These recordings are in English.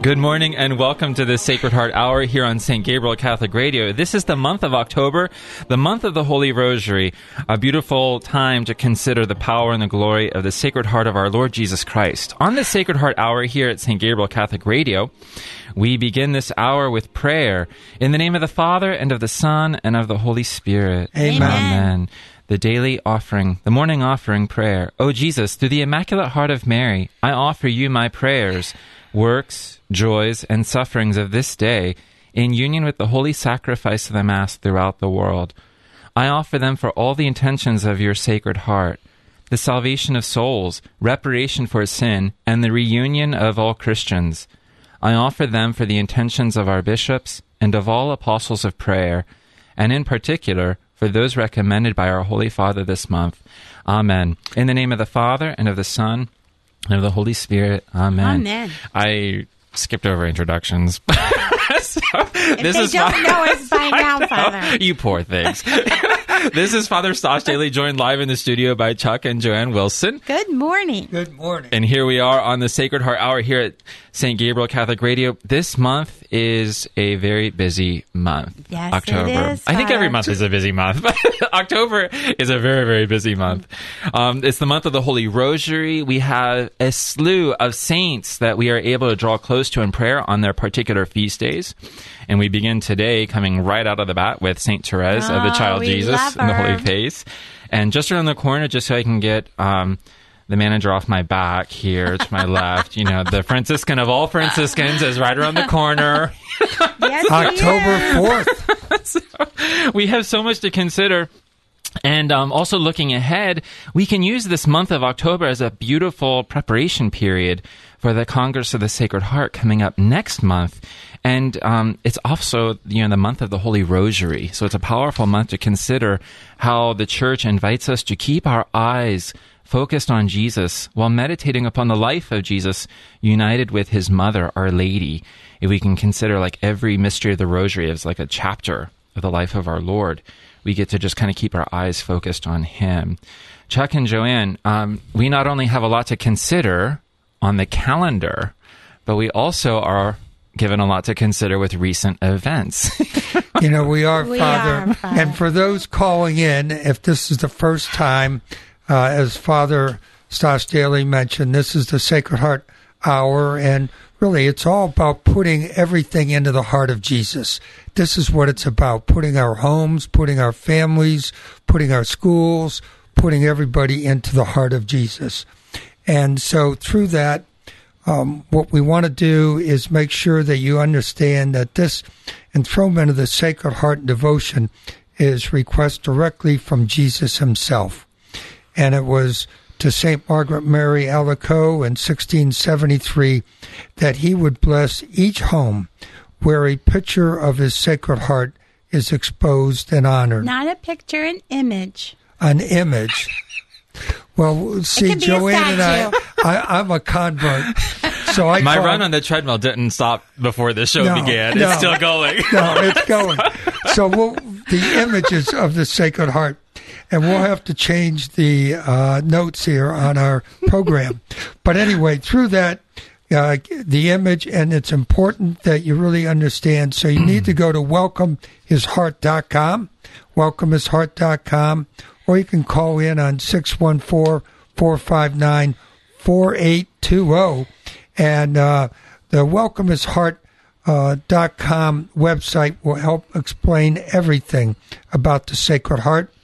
Good morning and welcome to the Sacred Heart Hour here on St. Gabriel Catholic Radio. This is the month of October, the month of the Holy Rosary, a beautiful time to consider the power and the glory of the Sacred Heart of our Lord Jesus Christ. On the Sacred Heart Hour here at St. Gabriel Catholic Radio, we begin this hour with prayer in the name of the Father and of the Son and of the Holy Spirit. Amen. Amen. The daily offering, the morning offering prayer. O Jesus, through the Immaculate Heart of Mary, I offer you my prayers, works, joys, and sufferings of this day in union with the holy sacrifice of the Mass throughout the world. I offer them for all the intentions of your Sacred Heart, the salvation of souls, reparation for sin, and the reunion of all Christians. I offer them for the intentions of our bishops and of all apostles of prayer, and in particular for those recommended by our Holy Father this month. Amen. In the name of the Father, and of the Son, and of the Holy Spirit. Amen. Amen. I skipped over introductions. So, if this they is don't Father, know us by now, Father. You poor things. This is Father Stosh Daily, joined live in the studio by Chuck and Joanne Wilson. Good morning. Good morning. And here we are on the Sacred Heart Hour here at St. Gabriel Catholic Radio. This month is a very busy month. Yes, October. It is, I think every month is a busy month, but October is a very, very busy month. It's the month of the Holy Rosary. We have a slew of saints that we are able to draw close to in prayer on their particular feast days. And we begin today coming right out of the bat with St. Therese of the Child Jesus and the Holy Face. And just around the corner, just so I can get the manager off my back here to my left, you know, the Franciscan of all Franciscans is right around the corner. Yes, October 4th. So, we have so much to consider. And also looking ahead, we can use this month of October as a beautiful preparation period for the Congress of the Sacred Heart coming up next month. And it's also, you know, the month of the Holy Rosary. So it's a powerful month to consider how the Church invites us to keep our eyes focused on Jesus while meditating upon the life of Jesus united with his mother, Our Lady. If we can consider like every mystery of the Rosary as like a chapter of the life of our Lord, we get to just kind of keep our eyes focused on him. Chuck and Joanne, we not only have a lot to consider on the calendar, but we also are given a lot to consider with recent events. You know, we are, Father. And for those calling in, if this is the first time, as Father Stosh Daly mentioned, this is the Sacred Heart Hour, and really it's all about putting everything into the heart of Jesus. This is what it's about, putting our homes, putting our families, putting our schools, putting everybody into the heart of Jesus. And so through that, what we want to do is make sure that you understand that this enthronement of the Sacred Heart devotion is request directly from Jesus himself. And it was to St. Margaret Mary Alacoque in 1673 that he would bless each home where a picture of his Sacred Heart is exposed and honored. Not a picture, an image. An image. Well, see, Joanne and I'm a convert, so I my run on the treadmill didn't stop before the show began. It's still going. No, it's going. So the images of the Sacred Heart, and we'll have to change the notes here on our program. But anyway, through that, the image, and it's important that you really understand. So you need to go to WelcomeHisHeart.com, WelcomeHisHeart.com, or you can call in on 614-459-4820. And the WelcomeHisHeart.com website will help explain everything about the Sacred Heart,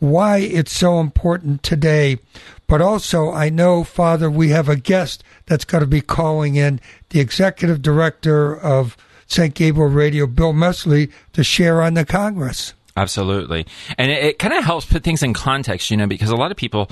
why it's so important today. But also, I know, Father, we have a guest that's going to be calling in, the Executive Director of St. Gabriel Radio, Bill Messley, to share on the Congress. Absolutely. And it kind of helps put things in context, you know, because a lot of people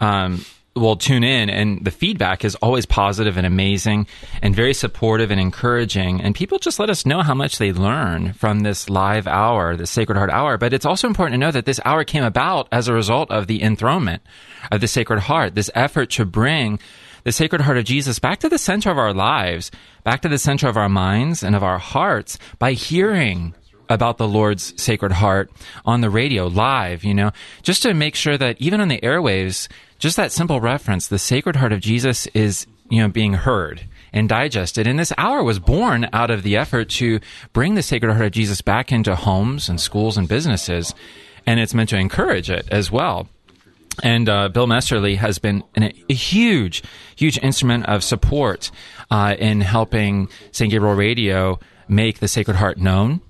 will tune in, and the feedback is always positive and amazing and very supportive and encouraging. And people just let us know how much they learn from this live hour, the Sacred Heart Hour. But it's also important to know that this hour came about as a result of the enthronement of the Sacred Heart, this effort to bring the Sacred Heart of Jesus back to the center of our lives, back to the center of our minds and of our hearts by hearing about the Lord's Sacred Heart on the radio live, you know, just to make sure that even on the airwaves, just that simple reference, the Sacred Heart of Jesus is, you know, being heard and digested. And this hour was born out of the effort to bring the Sacred Heart of Jesus back into homes and schools and businesses. And it's meant to encourage it as well. And Bill Messley has been a huge, huge instrument of support in helping St. Gabriel Radio make the Sacred Heart known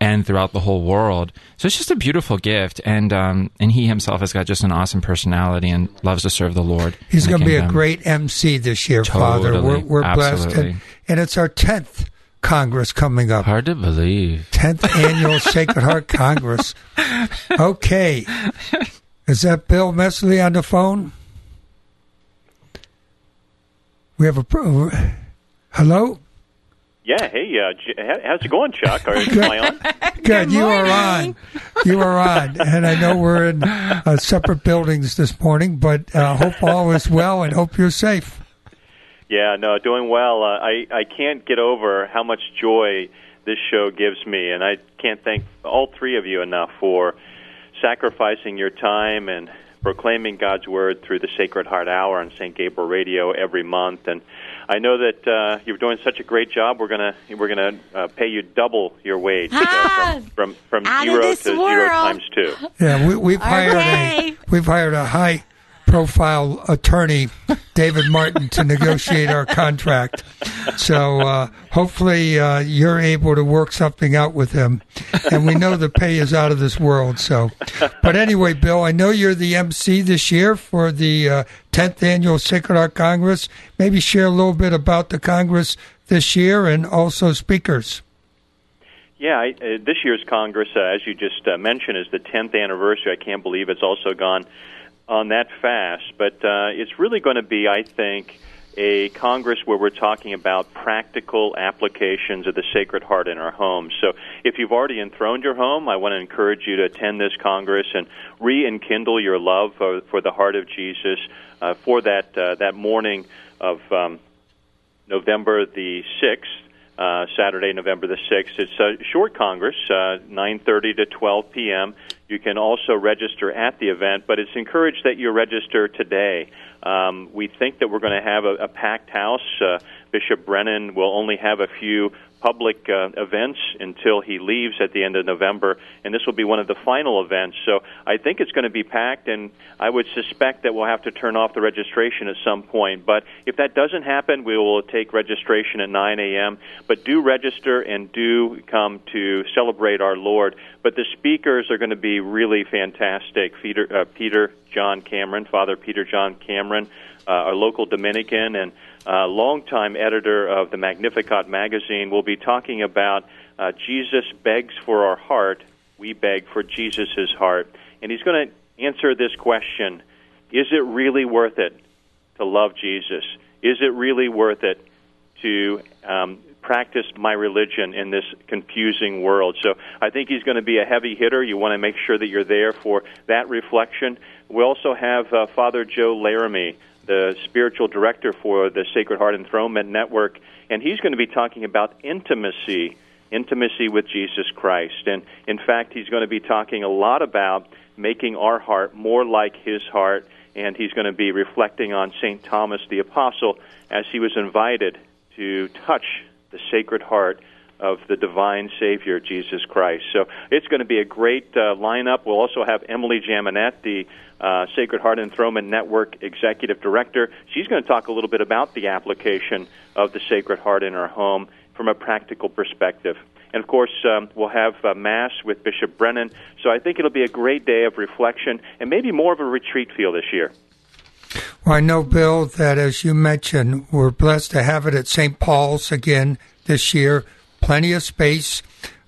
and throughout the whole world. So it's just a beautiful gift. And he himself has got just an awesome personality and loves to serve the Lord. He's going to be a great MC this year, totally. Father. We're blessed. And it's our 10th Congress coming up. Hard to believe. 10th Annual Sacred Heart Congress. Okay. Is that Bill Messley on the phone? We have a... Hello? Yeah, hey, how's it going, Chuck? Am I on? Good, you are on. You are on. And I know we're in separate buildings this morning, but hope all is well and hope you're safe. Yeah, no, doing well. I can't get over how much joy this show gives me, and I can't thank all three of you enough for sacrificing your time and proclaiming God's Word through the Sacred Heart Hour on St. Gabriel Radio every month. And I know that you're doing such a great job, we're gonna pay you double your wage from zero to world. 0 times 2. Yeah, we've hired a high profile attorney, David Martin, to negotiate our contract. So hopefully you're able to work something out with him. And we know the pay is out of this world. So, but anyway, Bill, I know you're the MC this year for the 10th Annual Sacred Heart Congress. Maybe share a little bit about the Congress this year and also speakers. Yeah, this year's Congress, as you just mentioned, is the 10th anniversary. I can't believe it's also gone on that fast, but it's really going to be, I think, a Congress where we're talking about practical applications of the Sacred Heart in our homes. So if you've already enthroned your home, I want to encourage you to attend this Congress and re-enkindle your love for the heart of Jesus for that morning of November the 6th, Saturday, November the 6th. It's a short Congress, 9:30 to 12 p.m., You can also register at the event, but it's encouraged that you register today. We think that we're going to have a packed house. Bishop Brennan will only have a few public events until he leaves at the end of November, and this will be one of the final events. So I think it's going to be packed, and I would suspect that we'll have to turn off the registration at some point. But if that doesn't happen, we will take registration at 9 a.m. But do register and do come to celebrate our Lord. But the speakers are going to be really fantastic. Father Peter John Cameron, our local Dominican and longtime editor of the Magnificat magazine, will be talking about Jesus begs for our heart, we beg for Jesus' heart. And he's going to answer this question: is it really worth it to love Jesus? Is it really worth it to practice my religion in this confusing world? So I think he's going to be a heavy hitter. You want to make sure that you're there for that reflection. We also have Father Joe Laramie, the spiritual director for the Sacred Heart Enthronement Network, and he's going to be talking about intimacy with Jesus Christ. And in fact, he's going to be talking a lot about making our heart more like his heart, and he's going to be reflecting on St. Thomas the Apostle as he was invited to touch the Sacred Heart of the divine Savior, Jesus Christ. So it's going to be a great lineup. We'll also have Emily Jaminette, the Sacred Heart Enthronement Network Executive Director. She's going to talk a little bit about the application of the Sacred Heart in our home from a practical perspective. And, of course, we'll have Mass with Bishop Brennan. So I think it'll be a great day of reflection and maybe more of a retreat feel this year. Well, I know, Bill, that as you mentioned, we're blessed to have it at St. Paul's again this year. Plenty of space,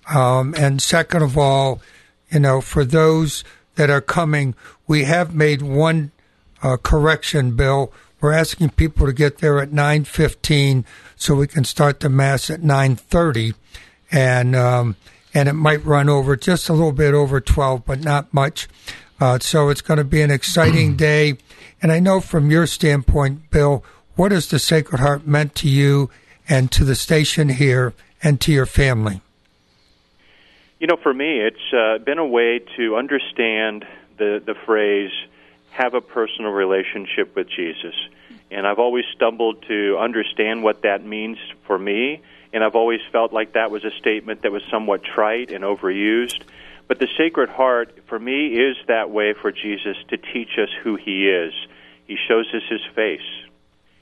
and second of all, you know, for those that are coming, we have made one correction, Bill. We're asking people to get there at 9:15 so we can start the Mass at 9:30, and it might run over just a little bit over 12, but not much. So it's going to be an exciting day. And I know from your standpoint, Bill, what has the Sacred Heart meant to you and to the station here and to your family? You know, for me, it's been a way to understand the phrase, have a personal relationship with Jesus. And I've always stumbled to understand what that means for me, and I've always felt like that was a statement that was somewhat trite and overused. But the Sacred Heart, for me, is that way for Jesus to teach us who he is. He shows us his face.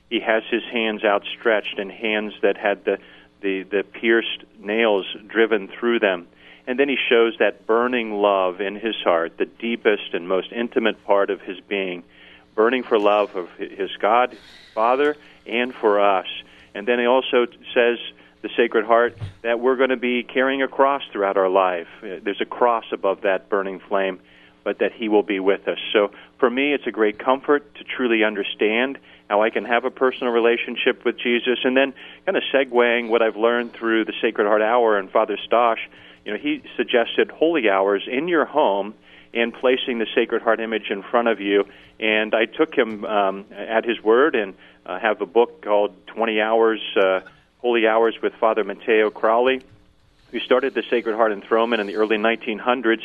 He has his hands outstretched, and hands that had the pierced nails driven through them. And then he shows that burning love in his heart, the deepest and most intimate part of his being, burning for love of his God, Father, and for us. And then he also says, the Sacred Heart, that we're going to be carrying a cross throughout our life. There's a cross above that burning flame, but that he will be with us. So for me, it's a great comfort to truly understand how I can have a personal relationship with Jesus. And then kind of segueing what I've learned through the Sacred Heart Hour and Father Stosh, you know, he suggested holy hours in your home and placing the Sacred Heart image in front of you. And I took him at his word and have a book called 20 Hours, Holy Hours with Father Matteo Crowley, who started the Sacred Heart Enthronement in the early 1900s.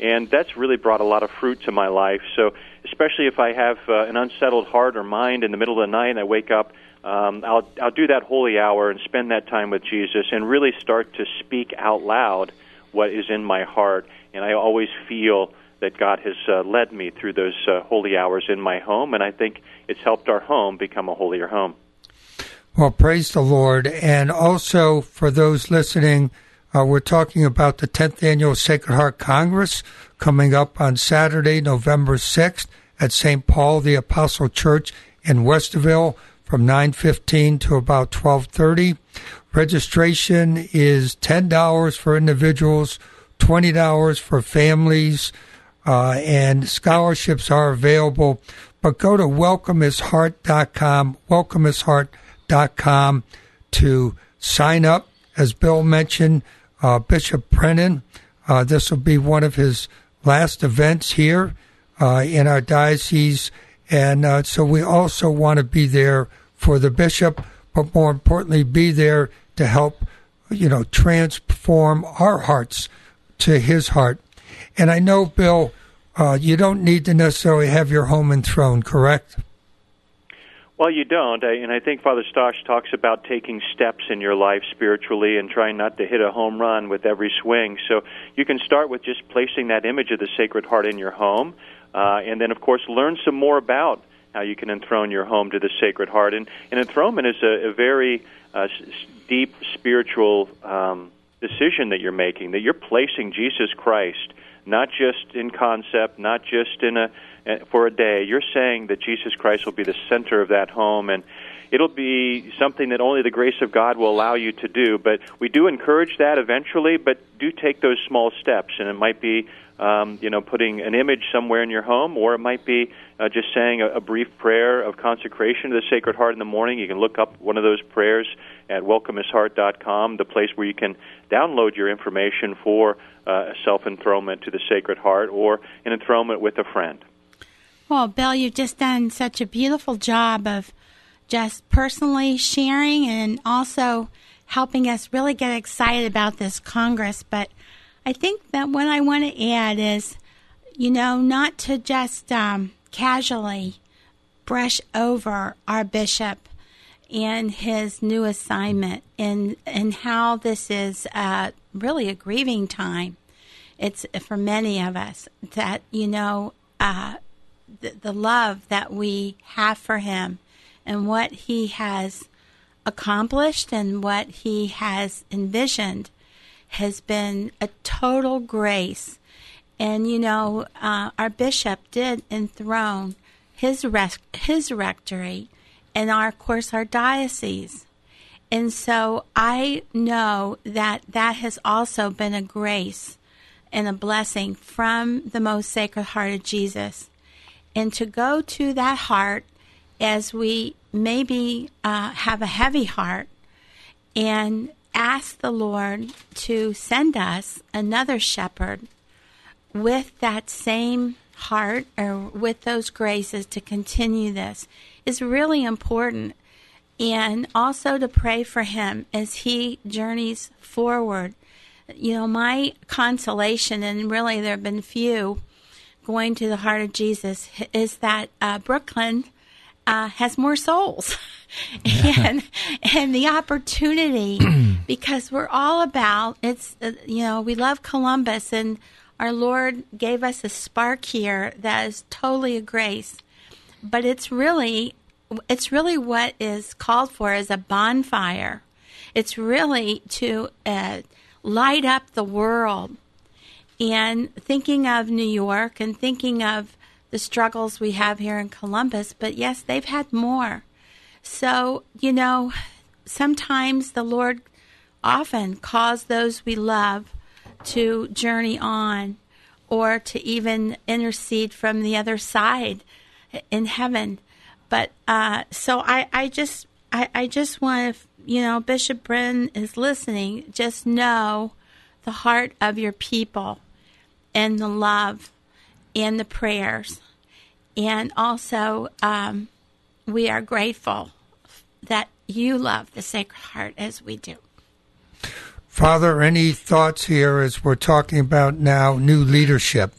And that's really brought a lot of fruit to my life. So especially if I have an unsettled heart or mind in the middle of the night and I wake up, I'll do that holy hour and spend that time with Jesus and really start to speak out loud what is in my heart. And I always feel that God has led me through those holy hours in my home. And I think it's helped our home become a holier home. Well, praise the Lord. And also for those listening, we're talking about the 10th Annual Sacred Heart Congress coming up on Saturday, November 6th at St. Paul the Apostle Church in Westerville from 9:15 to about 12:30. Registration is $10 for individuals, $20 for families, and scholarships are available. But go to WelcomeHisHeart.com, WelcomeHisHeart.com to sign up. As Bill mentioned, Bishop Brennan, this will be one of his last events here in our diocese, and so we also want to be there for the bishop, but more importantly, be there to help, you know, transform our hearts to his heart. And I know, Bill, you don't need to necessarily have your home enthroned, correct? Well, you don't, and I think Father Stosh talks about taking steps in your life spiritually and trying not to hit a home run with every swing. So you can start with just placing that image of the Sacred Heart in your home, and then, of course, learn some more about how you can enthrone your home to the Sacred Heart. And enthronement is a very deep spiritual decision that you're making, that you're placing Jesus Christ, not just in concept, not just in for a day. You're saying that Jesus Christ will be the center of that home, and it'll be something that only the grace of God will allow you to do. But we do encourage that eventually, but do take those small steps, and it might be putting an image somewhere in your home, or it might be just saying a brief prayer of consecration to the Sacred Heart in the morning. You can look up one of those prayers at WelcomeHisHeart.com, the place where you can download your information for self-enthronement to the Sacred Heart or an enthronement with a friend. Well, Bill, you've just done such a beautiful job of just personally sharing and also helping us really get excited about this Congress. But I think that what I want to add is, you know, not to just casually brush over our bishop and his new assignment and how this is really a grieving time. It's for many of us that, you know, the love that we have for him and what he has accomplished and what he has envisioned has been a total grace. And, you know, our bishop did enthrone his rectory and, of course, our diocese. And so I know that that has also been a grace and a blessing from the most Sacred Heart of Jesus. And to go to that heart as we maybe have a heavy heart and ask the Lord to send us another shepherd with that same heart or with those graces to continue this is really important. And also to pray for him as he journeys forward, you know, my consolation, and really there have been few going to the heart of Jesus, is that Brooklyn has more souls and the opportunity, because we're all about, it's, you know, we love Columbus, and our Lord gave us a spark here that is totally a grace, but it's really what is called for is a bonfire. It's really to light up the world. And thinking of New York and thinking of the struggles we have here in Columbus, but yes, they've had more. So, you know, sometimes the Lord often calls those we love to journey on, or to even intercede from the other side in heaven. But so I just want to, you know, Bishop Brennan is listening, just know the heart of your people and the love and the prayers. And also, we are grateful that you love the Sacred Heart as we do. Father, any thoughts here as we're talking about now new leadership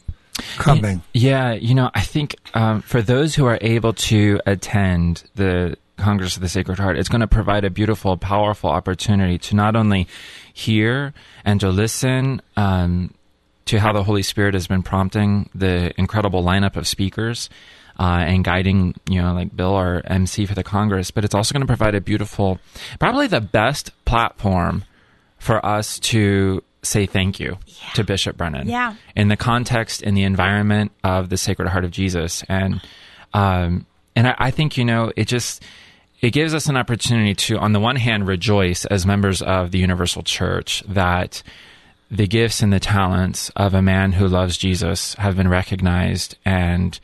coming? Yeah, you know, I think for those who are able to attend the Congress of the Sacred Heart, it's going to provide a beautiful, powerful opportunity to not only hear and to listen to how the Holy Spirit has been prompting the incredible lineup of speakers and guiding, you know, like Bill, our MC for the Congress, but it's also going to provide a beautiful, probably the best platform for us to say thank you to Bishop Brennan in the context, in the environment of the Sacred Heart of Jesus. And I think, you know, it gives us an opportunity to, on the one hand, rejoice as members of the Universal Church that the gifts and the talents of a man who loves Jesus have been recognized. And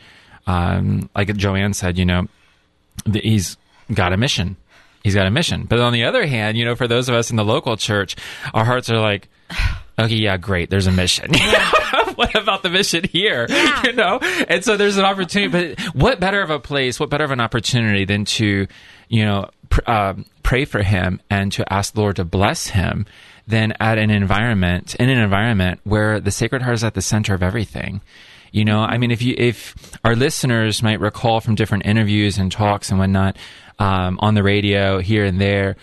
like Joanne said, you know, he's got a mission. He's got a mission. But on the other hand, you know, for those of us in the local church, our hearts are like, okay, yeah, great, there's a mission. What about the mission here? Yeah. You know? And so there's an opportunity. But what better of a place, what better of an opportunity than to, you know, pray for him and to ask the Lord to bless him than at an environment, in an environment where the Sacred Heart is at the center of everything. You know, I mean, if our listeners might recall from different interviews and talks and whatnot, on the radio here and there,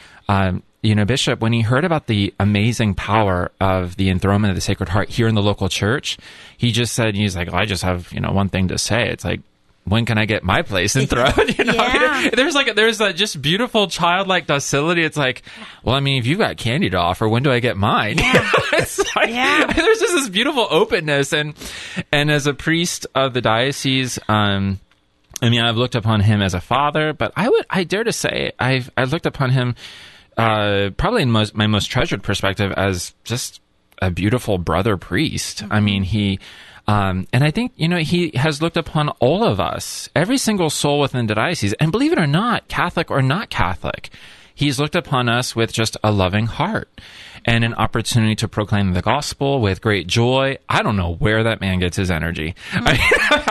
you know, Bishop, when he heard about the amazing power of the enthronement of the Sacred Heart here in the local church, he just said, he's like, oh, I just have, you know, one thing to say. It's like, when can I get my place enthroned? You know, I mean, there's a just beautiful childlike docility. It's like, well, I mean, if you've got candy to offer, when do I get mine? Yeah. It's like, there's just this beautiful openness. And as a priest of the diocese, I mean, I've looked upon him as a father, but I dare to say I've looked upon him probably in my most treasured perspective as just a beautiful brother priest. Mm-hmm. I mean, he... and I think, you know, he has looked upon all of us, every single soul within the diocese, and believe it or not, Catholic or not Catholic, he's looked upon us with just a loving heart and an opportunity to proclaim the gospel with great joy. I don't know where that man gets his energy. Mm-hmm.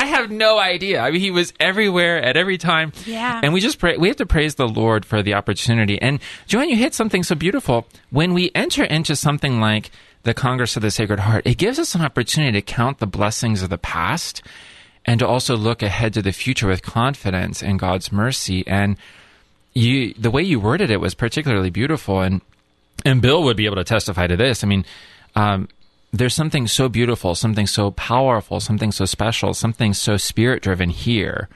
I have no idea. I mean, he was everywhere at every time. Yeah. And we just pray, we have to praise the Lord for the opportunity. And Joanne, you hit something so beautiful. When we enter into something like the Congress of the Sacred Heart, it gives us an opportunity to count the blessings of the past and to also look ahead to the future with confidence in God's mercy. And you, the way you worded it was particularly beautiful. And Bill would be able to testify to this. I mean, there's something so beautiful, something so powerful, something so special, something so spirit-driven here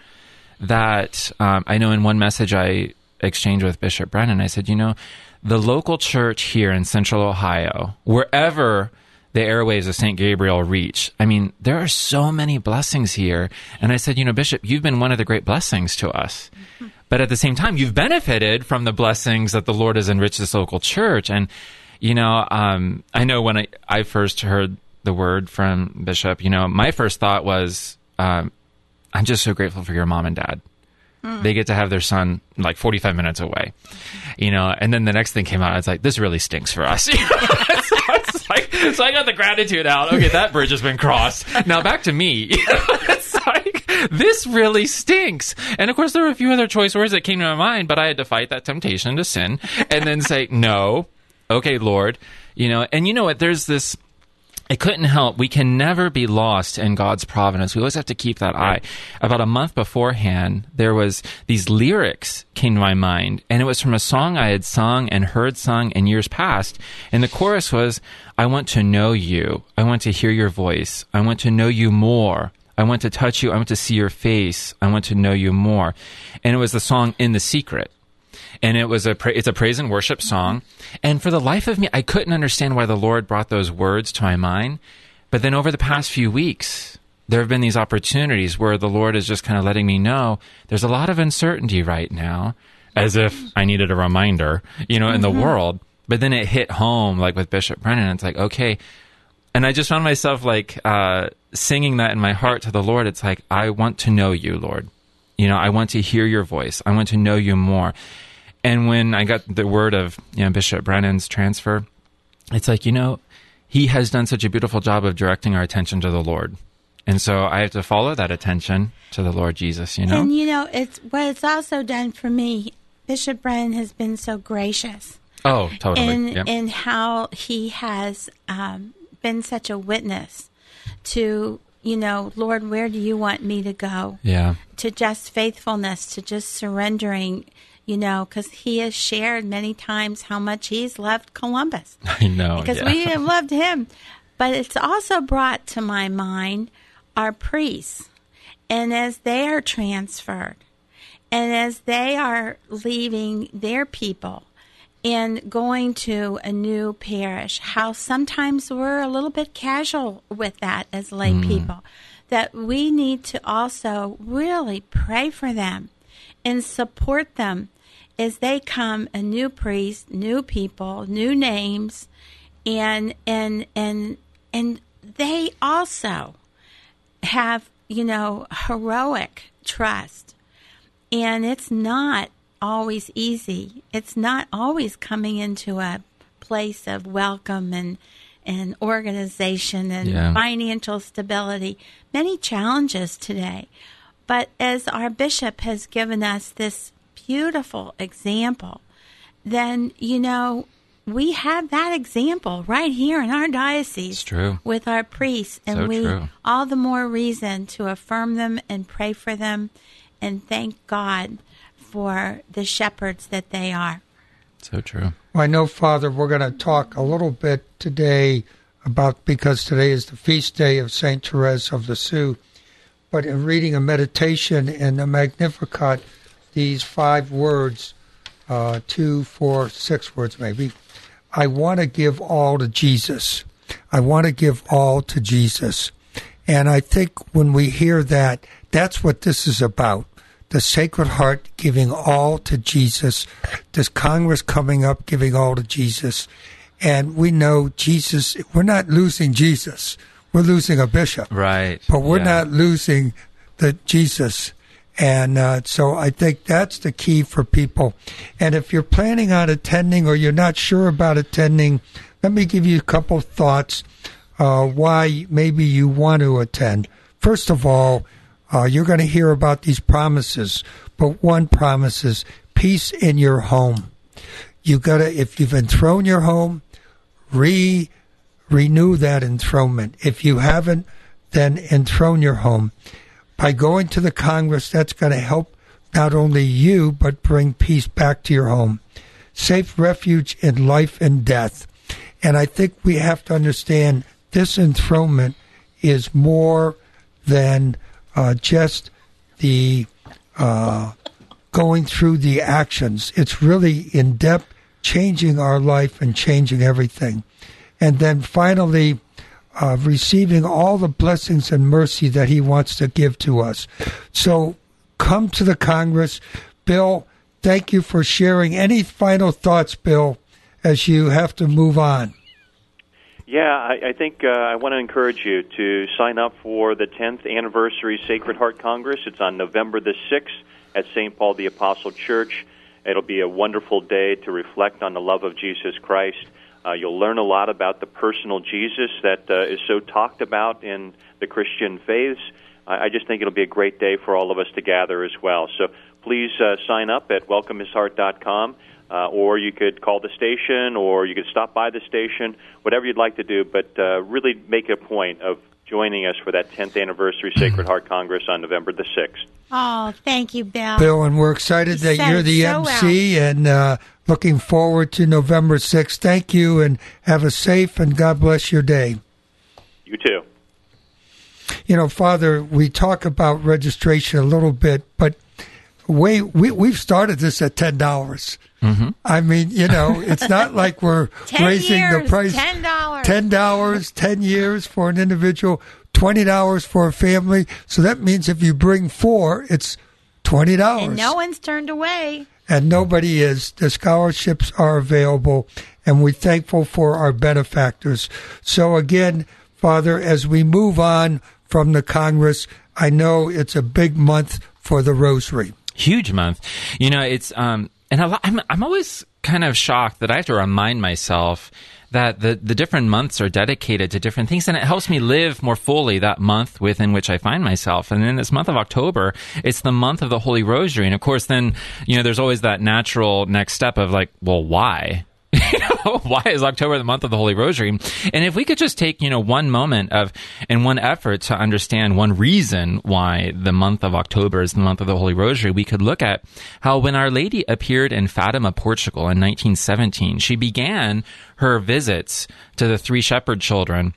that I know in one message I exchanged with Bishop Brennan, I said, you know, the local church here in Central Ohio, wherever the airwaves of St. Gabriel reach, I mean, there are so many blessings here. And I said, you know, Bishop, you've been one of the great blessings to us. Mm-hmm. But at the same time, you've benefited from the blessings that the Lord has enriched this local church. And, you know, I know when I first heard the word from Bishop, you know, my first thought was, I'm just so grateful for your mom and dad. They get to have their son like 45 minutes away, you know, and then the next thing came out, it's like, this really stinks for us. So I got the gratitude out. Okay, that bridge has been crossed. Now back to me. It's like, this really stinks. And of course, there were a few other choice words that came to my mind, but I had to fight that temptation to sin and then say, no, okay, Lord, You know, and you know what? There's this. I couldn't help. We can never be lost in God's providence. We always have to keep that eye. About a month beforehand, there was these lyrics came to my mind, and it was from a song I had sung and heard sung in years past. And the chorus was, I want to know you. I want to hear your voice. I want to know you more. I want to touch you. I want to see your face. I want to know you more. And it was the song In the Secret. And it was it's a praise and worship song. And for the life of me, I couldn't understand why the Lord brought those words to my mind. But then over the past few weeks, there have been these opportunities where the Lord is just kind of letting me know there's a lot of uncertainty right now, as if I needed a reminder, you know, in the world. But then it hit home, like with Bishop Brennan. It's like, okay. And I just found myself like singing that in my heart to the Lord. It's like, I want to know you, Lord. You know, I want to hear your voice. I want to know you more. And when I got the word of, you know, Bishop Brennan's transfer, it's like, you know, he has done such a beautiful job of directing our attention to the Lord. And so I have to follow that attention to the Lord Jesus, you know. And, you know, it's what it's also done for me, Bishop Brennan has been so gracious. Oh, totally. In how he has been such a witness to, you know, Lord, where do you want me to go? Yeah. To just faithfulness, to just surrendering. You know, because he has shared many times how much he's loved Columbus. I know. Because we have loved him. But it's also brought to my mind our priests. And as they are transferred, and as they are leaving their people and going to a new parish, how sometimes we're a little bit casual with that as lay people, that we need to also really pray for them and support them as they come, a new priest, new people, new names, and they also have, you know, heroic trust. And it's not always easy. It's not always coming into a place of welcome and organization and financial stability. Many challenges today. But as our bishop has given us this beautiful example, then, you know, we have that example right here in our diocese. It's true. With our priests. And so we all the more reason to affirm them and pray for them and thank God for the shepherds that they are. So true. Well, I know, Father, we're going to talk a little bit today about, because today is the feast day of St. Therese of Lisieux. But in reading a meditation in the Magnificat, these 5 words, 2, 4, 6 words maybe, I want to give all to Jesus. I want to give all to Jesus. And I think when we hear that, that's what this is about. The Sacred Heart giving all to Jesus. This Congress coming up giving all to Jesus. And we know Jesus, we're not losing Jesus. We're losing a bishop, right? But we're not losing the Jesus, and so I think that's the key for people. And if you're planning on attending or you're not sure about attending, let me give you a couple thoughts why maybe you want to attend. First of all, you're going to hear about these promises, but one promise is peace in your home. You gotta, if you've enthroned your home, renew that enthronement. If you haven't, then enthrone your home. By going to the Congress, that's going to help not only you, but bring peace back to your home. Safe refuge in life and death. And I think we have to understand this enthronement is more than just the going through the actions. It's really in depth, changing our life and changing everything. And then finally, receiving all the blessings and mercy that he wants to give to us. So come to the Congress. Bill, thank you for sharing. Any final thoughts, Bill, as you have to move on? Yeah, I think I want to encourage you to sign up for the 10th Anniversary Sacred Heart Congress. It's on November the 6th at St. Paul the Apostle Church. It'll be a wonderful day to reflect on the love of Jesus Christ. You'll learn a lot about the personal Jesus that is so talked about in the Christian faiths. I just think it'll be a great day for all of us to gather as well. So please sign up at WelcomeHisHeart.com, or you could call the station, or you could stop by the station, whatever you'd like to do, but really make a point of joining us for that 10th anniversary Sacred Heart Congress on November the 6th. Oh, thank you, Bill. Bill, and we're excited that you're the MC and looking forward to November 6th. Thank you, and have a safe and God bless your day. You too. You know, Father, we talk about registration a little bit, but we've started this at $10. Mm-hmm. I mean, you know, it's not like we're raising the price. $10. $10, 10 years for an individual, $20 for a family. So that means if you bring four, it's $20. And no one's turned away. And nobody is. The scholarships are available, and we're thankful for our benefactors. So again, Father, as we move on from the Congress, I know it's a big month for the Rosary. Huge month. You know, it's and a lot, I'm always kind of shocked that I have to remind myself that the different months are dedicated to different things, and it helps me live more fully that month within which I find myself. And in this month of October, it's the month of the Holy Rosary. And of course, then, you know, there's always that natural next step of like, well, why? You know, why is October the month of the Holy Rosary? And if we could just take, you know, one moment of and one effort to understand one reason why the month of October is the month of the Holy Rosary, we could look at how when Our Lady appeared in Fatima, Portugal in 1917, she began her visits to the three shepherd children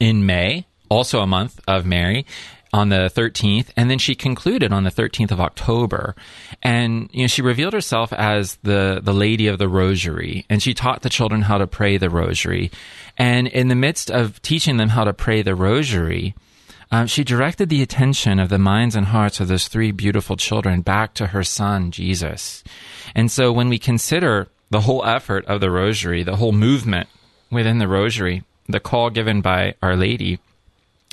in May, also a month of Mary, on the 13th, and then she concluded on the 13th of October. And, you know, she revealed herself as the Lady of the Rosary, and she taught the children how to pray the Rosary. And in the midst of teaching them how to pray the Rosary, she directed the attention of the minds and hearts of those three beautiful children back to her son, Jesus. And so when we consider the whole effort of the Rosary, the whole movement within the Rosary, the call given by Our Lady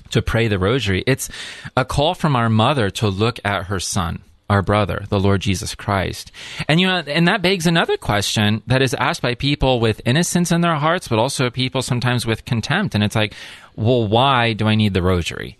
to pray the Rosary, it's a call from our mother to look at her son, our brother, the Lord Jesus Christ. And, you know, and that begs another question that is asked by people with innocence in their hearts, but also people sometimes with contempt. And it's like, well, why do I need the Rosary?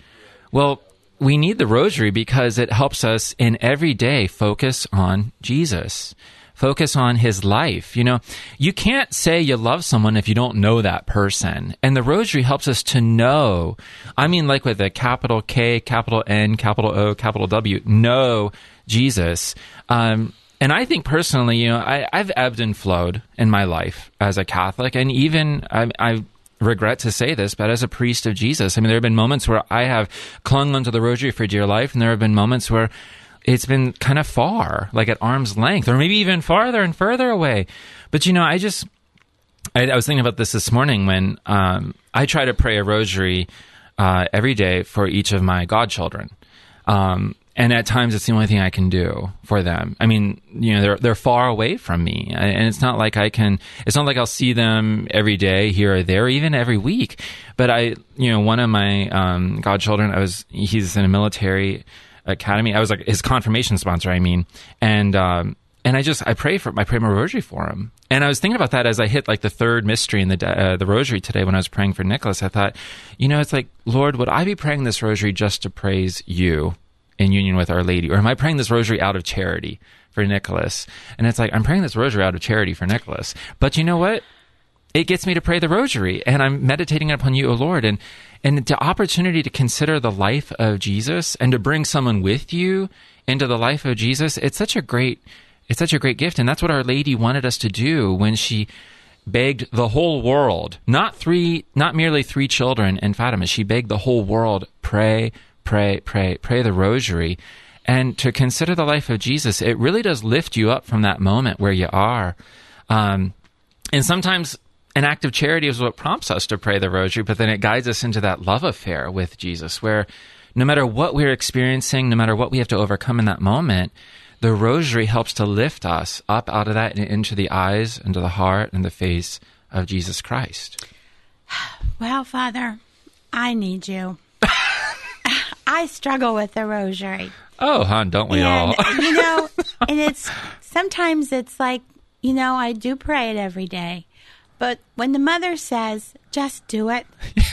Well, we need the Rosary because it helps us in every day focus on Jesus. Focus on his life. You know, you can't say you love someone if you don't know that person. And the Rosary helps us to know, I mean, like with a capital K, capital N, capital O, capital W, know Jesus. And I think personally, you know, I've ebbed and flowed in my life as a Catholic. And even, I regret to say this, but as a priest of Jesus, I mean, there have been moments where I have clung onto the Rosary for dear life. And there have been moments where it's been kind of far, like at arm's length, or maybe even farther and further away. But, you know, I was thinking about this morning when I try to pray a rosary every day for each of my godchildren. And at times it's the only thing I can do for them. I mean, you know, they're far away from me, and it's not like it's not like I'll see them every day here or there, even every week. But one of my godchildren, he's in a military academy. I was like his confirmation sponsor, I mean, and I pray for him. I pray my rosary for him. And I was thinking about that as I hit like the third mystery in the rosary today when I was praying for Nicholas. I thought, you know, it's like, Lord, would I be praying this rosary just to praise you in union with Our Lady, or am I praying this rosary out of charity for Nicholas? And it's like, I'm praying this rosary out of charity for Nicholas, but you know what? It gets me to pray the rosary, and I'm meditating upon you, O Lord, and the opportunity to consider the life of Jesus and to bring someone with you into the life of Jesus. It's such a great gift, and that's what Our Lady wanted us to do when she begged the whole world, not merely three children in Fatima. She begged the whole world, pray, pray, pray, pray the rosary, and to consider the life of Jesus. It really does lift you up from that moment where you are, and sometimes an act of charity is what prompts us to pray the rosary, but then it guides us into that love affair with Jesus, where no matter what we're experiencing, no matter what we have to overcome in that moment, the rosary helps to lift us up out of that and into the eyes, into the heart, and the face of Jesus Christ. Well, Father, I need you. I struggle with the rosary. Oh, hon, don't we all? You know, and sometimes it's like, you know, I do pray it every day. But when the mother says, just do it,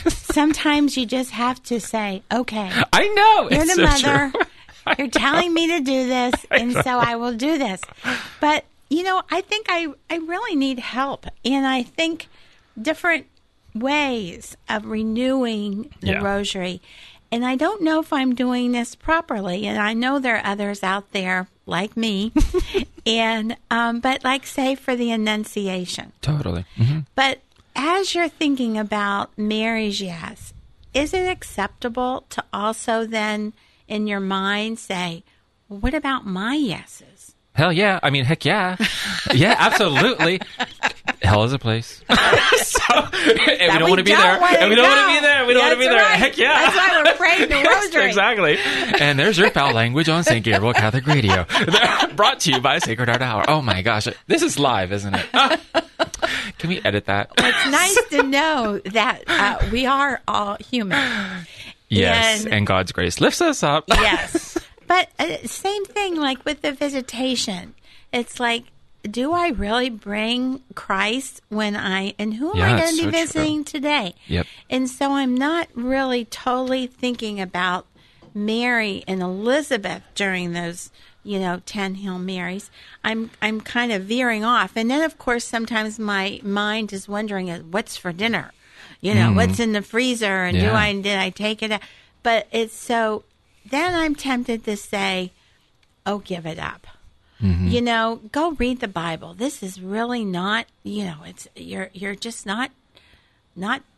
sometimes you just have to say, okay. I know. You're the mother. You're telling me to do this, and so I will do this. But, you know, I think I really need help. And I think different ways of renewing the rosary. And I don't know if I'm doing this properly. And I know there are others out there like me. And but like, say, for the Annunciation. Totally. Mm-hmm. But as you're thinking about Mary's yes, is it acceptable to also then in your mind say, well, what about my yeses? Hell yeah. I mean, heck yeah. Yeah, absolutely. Hell is a place. And we don't want to be there. And we don't want to be there. We don't want to be there. Heck yeah. That's why we're praying the rosary. Exactly. And there's your foul language on St. Gabriel Catholic Radio. Brought to you by Sacred Heart Hour. Oh my gosh. This is live, isn't it? Can we edit that? Well, it's nice to know that we are all human. Yes. And God's grace lifts us up. Yes. But same thing, like with the Visitation. It's like, do I really bring Christ when who am I going to be visiting today? Yep. And so I'm not really totally thinking about Mary and Elizabeth during those, 10 Hail Marys. I'm kind of veering off. And then, of course, sometimes my mind is wondering, what's for dinner? What's in the freezer? And did I take it out? But it's so, then I'm tempted to say, oh, give it up. Mm-hmm. Go read the Bible. This is really not, it's you're just not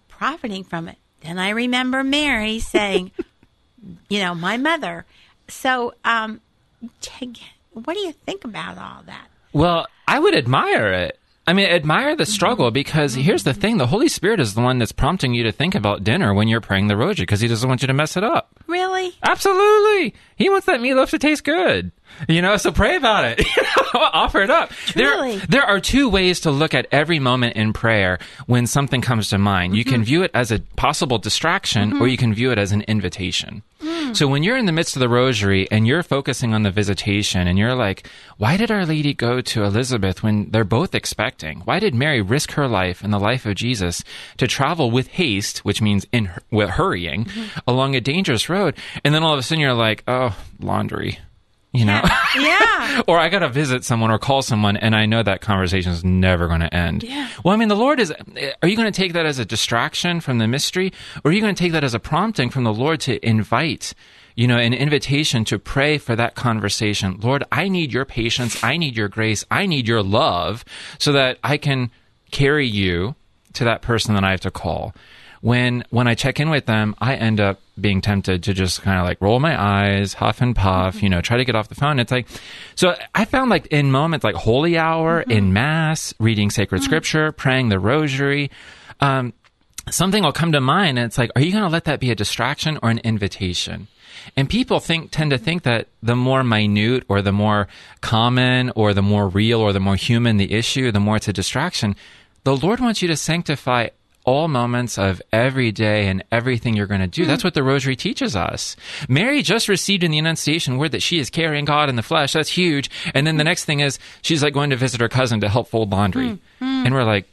profiting from it. Then I remember Mary saying, my mother. So, what do you think about all that? Well, I would admire it. I mean, admire the struggle, because here's the thing. The Holy Spirit is the one that's prompting you to think about dinner when you're praying the rosary, because he doesn't want you to mess it up. Really? Absolutely. He wants that meatloaf to taste good. So pray about it. Offer it up. There are two ways to look at every moment in prayer when something comes to mind. Mm-hmm. You can view it as a possible distraction, mm-hmm. or you can view it as an invitation. Mm. So when you're in the midst of the rosary and you're focusing on the Visitation and you're like, why did Our Lady go to Elizabeth when they're both expecting? Why did Mary risk her life and the life of Jesus to travel with haste, which means hurrying, mm-hmm. along a dangerous road? And then all of a sudden you're like, oh, laundry. Yeah. Or I got to visit someone or call someone, and I know that conversation is never going to end. Yeah. Well, I mean, the Lord are you going to take that as a distraction from the mystery, or are you going to take that as a prompting from the Lord to invite, an invitation to pray for that conversation? Lord, I need your patience. I need your grace. I need your love so that I can carry you to that person that I have to call. When I check in with them, I end up being tempted to just kind of like roll my eyes, huff and puff, mm-hmm. Try to get off the phone. It's like, so I found like in moments like holy hour, mm-hmm. in mass, reading sacred mm-hmm. scripture, praying the rosary, something will come to mind, and it's like, are you going to let that be a distraction or an invitation? And people tend to think that the more minute or the more common or the more real or the more human the issue, the more it's a distraction. The Lord wants you to sanctify all moments of every day and everything you're going to do. Mm-hmm. That's what the rosary teaches us. Mary just received in the Annunciation word that she is carrying God in the flesh. That's huge. And then the next thing is she's like going to visit her cousin to help fold laundry. Mm-hmm. And we're like,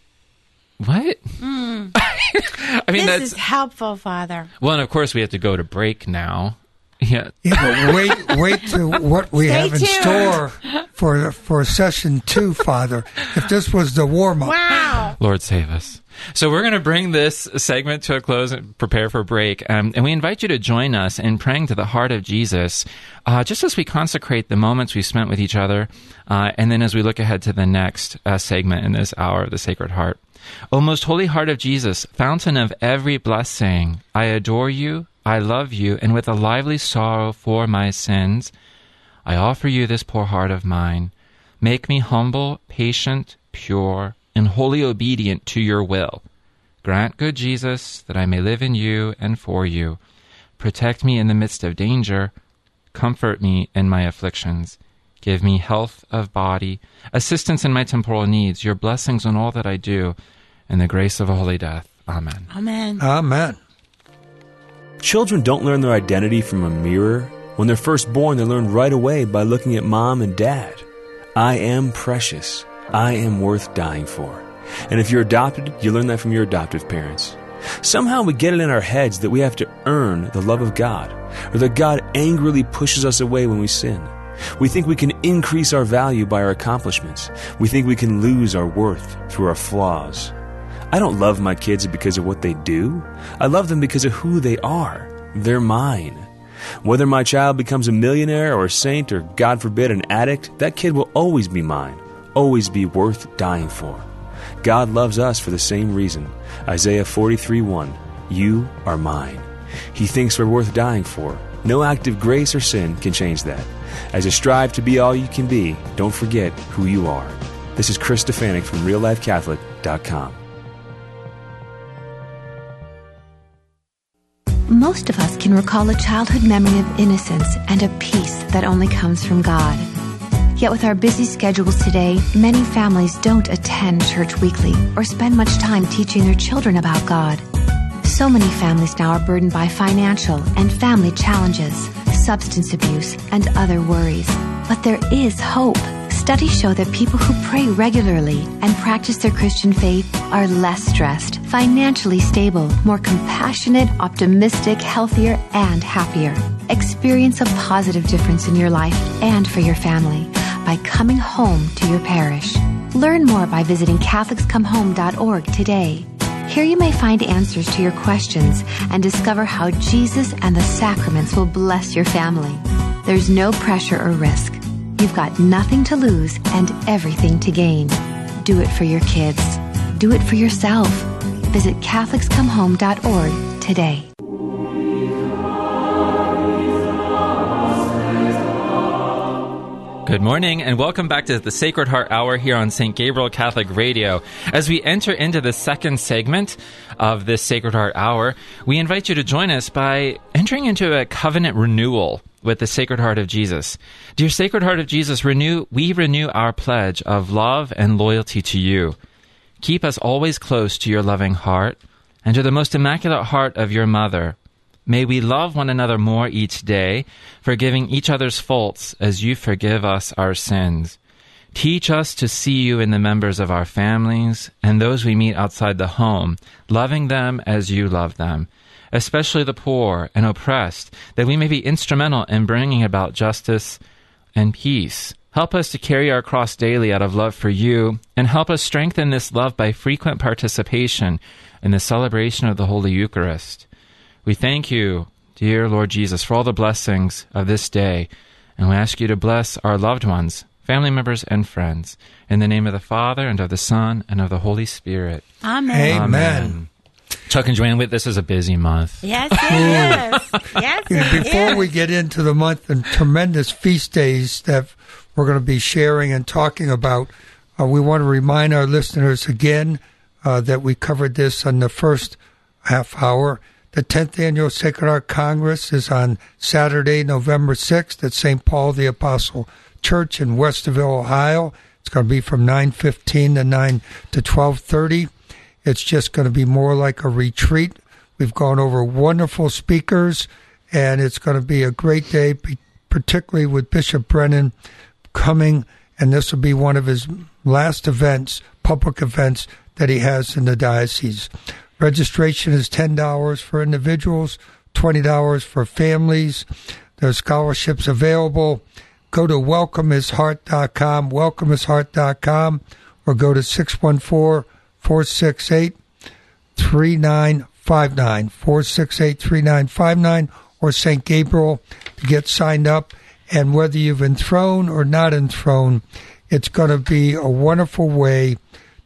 what? Mm-hmm. I mean, this is helpful, Father. Well, and of course we have to go to break now. Yeah, but wait to what we have in store for session 2, Father. If this was the warm-up. Wow. Lord save us. So we're going to bring this segment to a close and prepare for break. And we invite you to join us in praying to the heart of Jesus, just as we consecrate the moments we spent with each other, and then as we look ahead to the next segment in this hour of the Sacred Heart. O most holy heart of Jesus, fountain of every blessing, I adore you, I love you, and with a lively sorrow for my sins, I offer you this poor heart of mine. Make me humble, patient, pure, and wholly obedient to your will. Grant, good Jesus, that I may live in you and for you. Protect me in the midst of danger. Comfort me in my afflictions. Give me health of body, assistance in my temporal needs, your blessings on all that I do, and the grace of a holy death. Amen. Amen. Amen. Children don't learn their identity from a mirror. When they're first born, they learn right away by looking at mom and dad. I am precious. I am worth dying for. And if you're adopted, you learn that from your adoptive parents. Somehow we get it in our heads that we have to earn the love of God, or that God angrily pushes us away when we sin. We think we can increase our value by our accomplishments. We think we can lose our worth through our flaws. I don't love my kids because of what they do. I love them because of who they are. They're mine. Whether my child becomes a millionaire or a saint or, God forbid, an addict, that kid will always be mine, always be worth dying for. God loves us for the same reason. Isaiah 43:1, "You are mine." He thinks we're worth dying for. No act of grace or sin can change that. As you strive to be all you can be, don't forget who you are. This is Chris Stefanick from RealLifeCatholic.com. Most of us can recall a childhood memory of innocence and a peace that only comes from God. Yet with our busy schedules today, many families don't attend church weekly or spend much time teaching their children about God. So many families now are burdened by financial and family challenges, substance abuse, and other worries. But there is hope. Studies show that people who pray regularly and practice their Christian faith are less stressed, financially stable, more compassionate, optimistic, healthier, and happier. Experience a positive difference in your life and for your family by coming home to your parish. Learn more by visiting CatholicsComeHome.org today. Here you may find answers to your questions and discover how Jesus and the sacraments will bless your family. There's no pressure or risk. You've got nothing to lose and everything to gain. Do it for your kids. Do it for yourself. Visit CatholicsComeHome.org today. Good morning, and welcome back to the Sacred Heart Hour here on St. Gabriel Catholic Radio. As we enter into the second segment of this Sacred Heart Hour, we invite you to join us by entering into a covenant renewal with the Sacred Heart of Jesus. Dear Sacred Heart of Jesus, we renew our pledge of love and loyalty to you. Keep us always close to your loving heart and to the most immaculate heart of your mother. May we love one another more each day, forgiving each other's faults as you forgive us our sins. Teach us to see you in the members of our families and those we meet outside the home, loving them as you love them, especially the poor and oppressed, that we may be instrumental in bringing about justice and peace. Help us to carry our cross daily out of love for you, and help us strengthen this love by frequent participation in the celebration of the Holy Eucharist. We thank you, dear Lord Jesus, for all the blessings of this day, and we ask you to bless our loved ones, family members, and friends. In the name of the Father, and of the Son, and of the Holy Spirit. Amen. Amen. Chuck and Joanne, this is a busy month. Yes, it is. Yes, it Before we get into the month and tremendous feast days that we're going to be sharing and talking about, we want to remind our listeners again that we covered this on the first half hour. The 10th Annual Sacred Heart Congress is on Saturday, November 6th at St. Paul the Apostle Church in Westerville, Ohio. It's going to be from 9:15 to 12:30. It's just going to be more like a retreat. We've gone over wonderful speakers, and it's going to be a great day, particularly with Bishop Brennan coming, and this will be one of his last events, public events, that he has in the diocese. Registration is $10 for individuals, $20 for families. There's scholarships available. Go to WelcomeHisHeart.com, WelcomeHisHeart.com, or go to 614-468-3959, 468-3959, or St. Gabriel to get signed up. And whether you've enthroned or not enthroned, it's going to be a wonderful way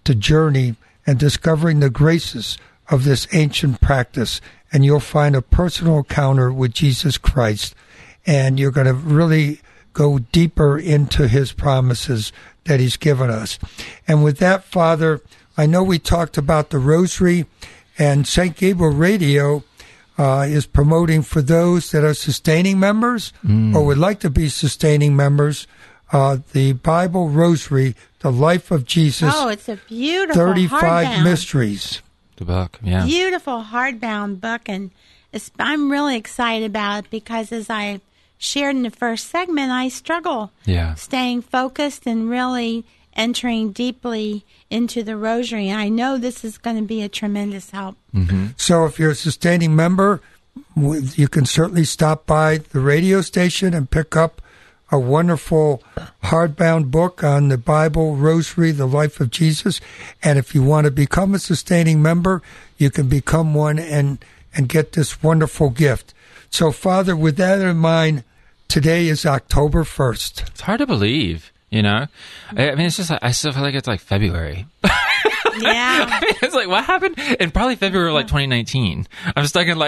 to journey and discovering the graces of this ancient practice, and you'll find a personal encounter with Jesus Christ, and you're going to really go deeper into his promises that he's given us. And with that, Father, I know we talked about the rosary, and St. Gabriel Radio is promoting for those that are sustaining members or would like to be sustaining members, the Bible Rosary, The Life of Jesus. Oh, it's a beautiful 35 Mysteries. The book, yeah. Beautiful hardbound book, and I'm really excited about it because, as I shared in the first segment, I struggle staying focused and really entering deeply into the rosary. I know this is going to be a tremendous help. Mm-hmm. So if you're a sustaining member, you can certainly stop by the radio station and pick up a wonderful hardbound book on the Bible, Rosary, the Life of Jesus. And if you want to become a sustaining member, you can become one and get this wonderful gift. So, Father, with that in mind, today is October 1st. It's hard to believe, you know? I mean, it's just, I still feel like it's like February. Yeah. I mean, it's like, what happened? And probably February of like 2019. I'm just stuck in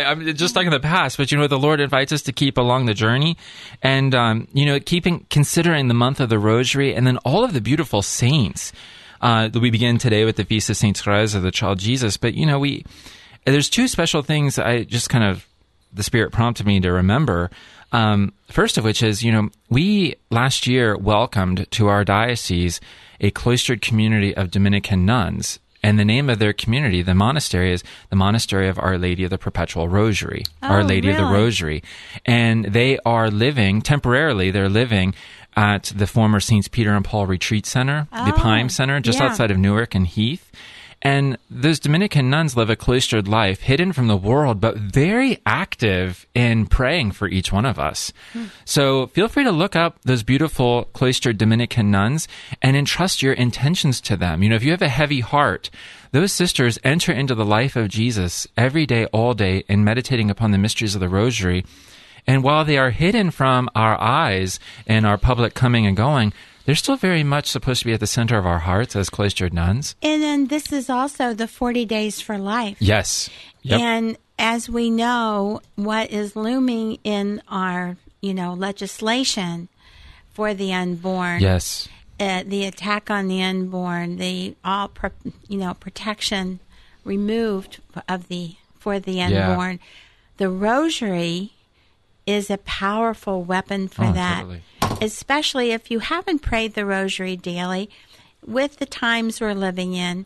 the past, but you know, the Lord invites us to keep along the journey and, you know, considering the month of the Rosary and then all of the beautiful saints. We begin today with the Feast of St. Therese of the Child Jesus, but you know, there's two special things I just kind of, the Spirit prompted me to remember. First of which is, you know, we last year welcomed to our diocese a cloistered community of Dominican nuns, and the name of their community, the monastery, is the Monastery of Our Lady of the Perpetual Rosary, of the Rosary. And they are living, temporarily, they're living at the former Saints Peter and Paul Retreat Center, the Pime Center, just outside of Newark and Heath. And those Dominican nuns live a cloistered life, hidden from the world, but very active in praying for each one of us. Mm. So feel free to look up those beautiful cloistered Dominican nuns and entrust your intentions to them. You know, if you have a heavy heart, those sisters enter into the life of Jesus every day, all day, in meditating upon the mysteries of the Rosary. And while they are hidden from our eyes and our public coming and going, they're still very much supposed to be at the center of our hearts as cloistered nuns. And then this is also the 40 Days for Life. Yes. Yep. And as we know, what is looming in our, you know, legislation for the unborn. Yes. The attack on the unborn, protection removed for the unborn. Yeah. The Rosary is a powerful weapon for that. Totally. Especially if you haven't prayed the Rosary daily, with the times we're living in,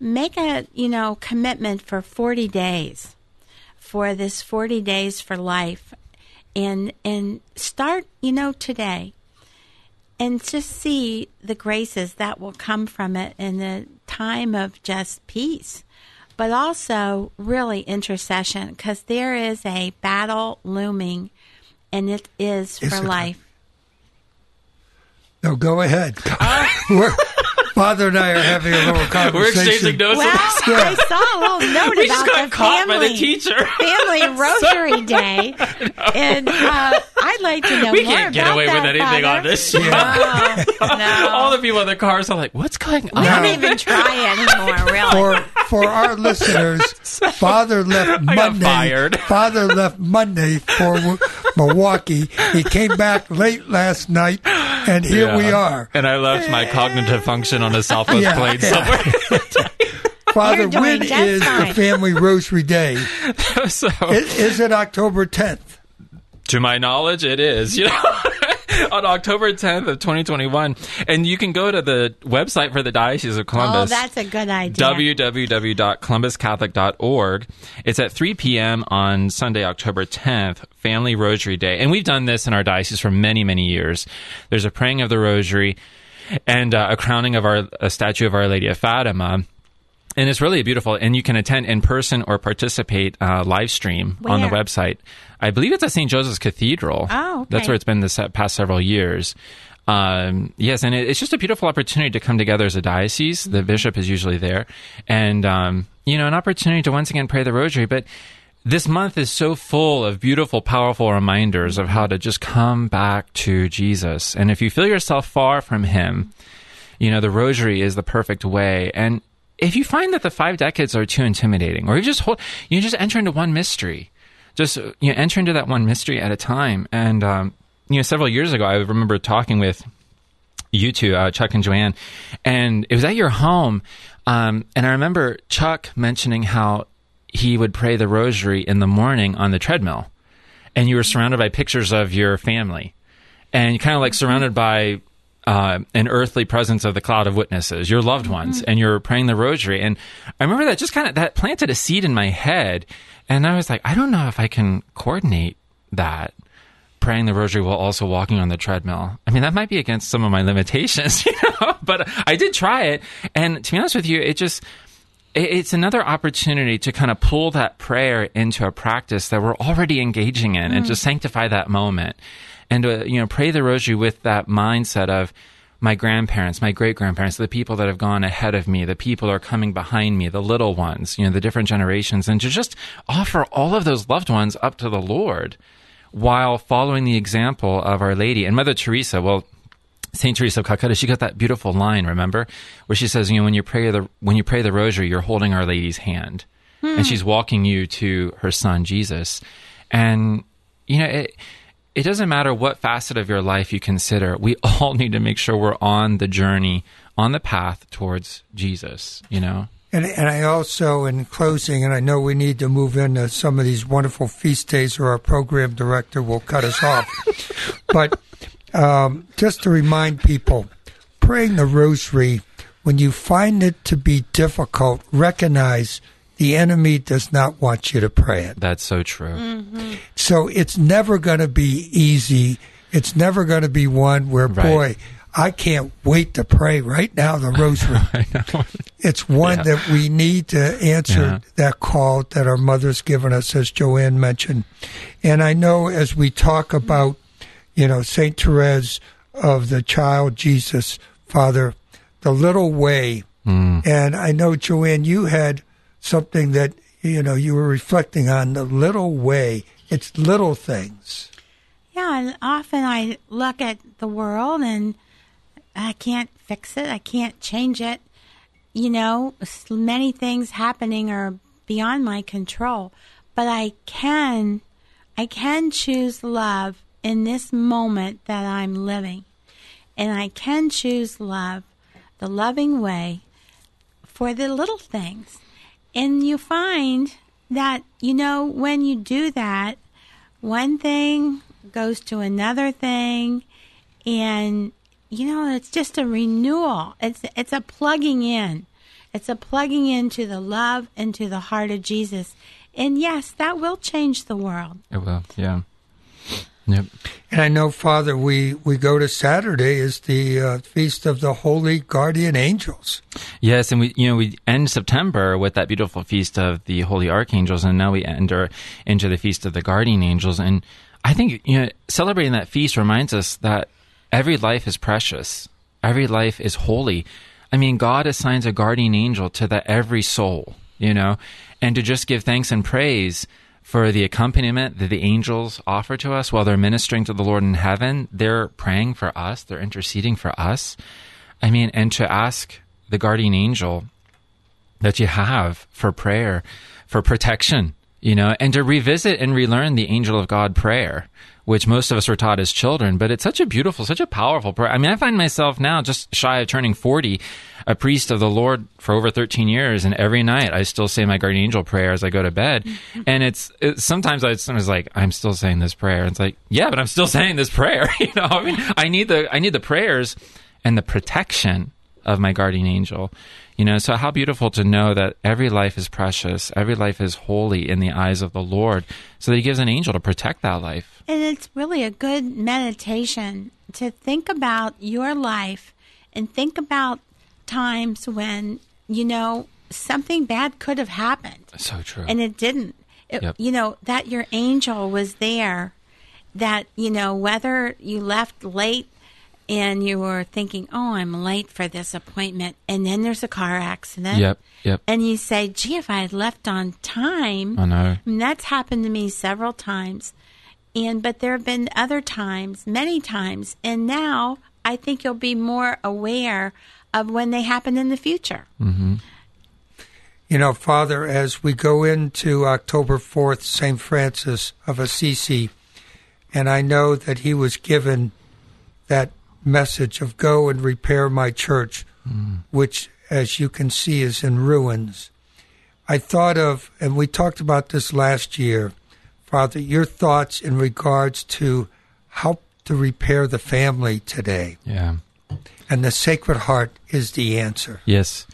make a commitment for 40 days, for this 40 Days for Life, and start today, and just see the graces that will come from it in the time of just peace, but also really intercession, because there is a battle looming, and it is for life. No, go ahead. Father and I are having a little conversation. We're exchanging notes. Well, yeah. I saw a little note we about just got the caught family, by the teacher. Family Rosary Day. No. And I'd like to know more about that. We can't get away with anything, Father, on this show. Yeah. No. All the people in their cars are like, what's going on? We don't even try anymore, really. For our listeners, Father left Monday for Milwaukee. He came back late last night, and here we are. And I left my cognitive function on a Southwest plane somewhere. Father, when is the Family Rosary Day? So, is it October 10th? To my knowledge, it is. On October 10th of 2021. And you can go to the website for the Diocese of Columbus. Oh, that's a good idea. www.columbuscatholic.org. It's at 3 p.m. on Sunday, October 10th, Family Rosary Day. And we've done this in our diocese for many, many years. There's a praying of the Rosary and a crowning of a statue of Our Lady of Fatima. And it's really beautiful. And you can attend in person or participate live stream on the website. I believe it's at St. Joseph's Cathedral. Oh, okay. That's where it's been the past several years. Yes, and it's just a beautiful opportunity to come together as a diocese. The bishop is usually there. And, an opportunity to once again pray the Rosary. But this month is so full of beautiful, powerful reminders of how to just come back to Jesus. And if you feel yourself far from Him, the Rosary is the perfect way. And if you find that the 5 decades are too intimidating, or you just enter into one mystery, enter into that one mystery at a time. And, several years ago, I remember talking with you two, Chuck and Joanne, and it was at your home. And I remember Chuck mentioning how he would pray the Rosary in the morning on the treadmill, and you were surrounded by pictures of your family, and kind of like surrounded by an earthly presence of the cloud of witnesses, your loved ones, and you're praying the Rosary. And I remember that just kind of, that planted a seed in my head. And I was like, I don't know if I can coordinate that praying the rosary while also walking on the treadmill. I mean, that might be against some of my limitations, you know, but I did try it. And to be honest with you, it's another opportunity to kind of pull that prayer into a practice that we're already engaging in and just sanctify that moment. And to, you know, pray the rosary with that mindset of my grandparents, my great-grandparents, the people that have gone ahead of me, the people that are coming behind me, the little ones, you know, the different generations, and to just offer all of those loved ones up to the Lord while following the example of Our Lady. And Mother Teresa, well, St. Teresa of Calcutta, she got that beautiful line, remember, where she says, you know, when you pray the rosary, you're holding Our Lady's hand, and she's walking you to her son, Jesus. And, you know, it doesn't matter what facet of your life you consider. We all need to make sure we're on the journey, on the path towards Jesus, you know? And I also, in closing, and I know we need to move into some of these wonderful feast days or our program director will cut us off. But just to remind people, praying the rosary, when you find it to be difficult, recognize the enemy does not want you to pray it. That's so true. Mm-hmm. So it's never going to be easy. It's never going to be one where, boy, I can't wait to pray right now the rosary. I know. It's one that we need to answer that call that our mother's given us, as Joanne mentioned. And I know as we talk about, you know, St. Therese of the Child Jesus, Father, the little way. And I know, Joanne, you had something that, you know, you were reflecting on, the little way. It's little things. Yeah, and often I look at the world and I can't fix it. I can't change it. You know, many things happening are beyond my control. But I can choose love in this moment that I'm living. And I can choose love, the loving way, for the little things. And you find that, you know, when you do that, one thing goes to another thing, and, you know, it's just a renewal. It's a plugging in. It's a plugging into the love and to the heart of Jesus. And, yes, that will change the world. It will, yeah. Yep. And I know, Father, we go to Saturday is the Feast of the Holy Guardian Angels. Yes, and we end September with that beautiful Feast of the Holy Archangels, and now we enter into the Feast of the Guardian Angels. And I think, you know, celebrating that feast reminds us that every life is precious. Every life is holy. I mean, God assigns a guardian angel to every soul, you know, and to just give thanks and praise for the accompaniment that the angels offer to us while they're ministering to the Lord in heaven. They're praying for us. They're interceding for us. I mean, and to ask the guardian angel that you have for prayer, for protection, you know, and to revisit and relearn the Angel of God prayer, which most of us were taught as children. But it's such a beautiful, such a powerful prayer. I mean, I find myself now just shy of turning 40, a priest of the Lord for over 13 years, and every night I still say my guardian angel prayer as I go to bed. And it's sometimes I was like, I'm still saying this prayer. And it's like, yeah, but I'm still saying this prayer. You know, I mean, I need the prayers and the protection of my guardian angel. You know, so how beautiful to know that every life is precious, every life is holy in the eyes of the Lord, so that He gives an angel to protect that life. And it's really a good meditation to think about your life and think about times when, you know, something bad could have happened. So true. And it didn't. You know, that your angel was there, that, you know, whether you left late and you were thinking, oh, I'm late for this appointment, and then there's a car accident. Yep. And you say, gee, if I had left on time. I know. And that's happened to me several times. But there have been other times, many times, and now I think you'll be more aware of when they happen in the future. Mm-hmm. You know, Father, as we go into October 4th, St. Francis of Assisi, and I know that he was given that message of go and repair my church, which, as you can see, is in ruins. I thought of, and we talked about this last year, Father, your thoughts in regards to how to repair the family today. Yeah. And the Sacred Heart is the answer. Yes.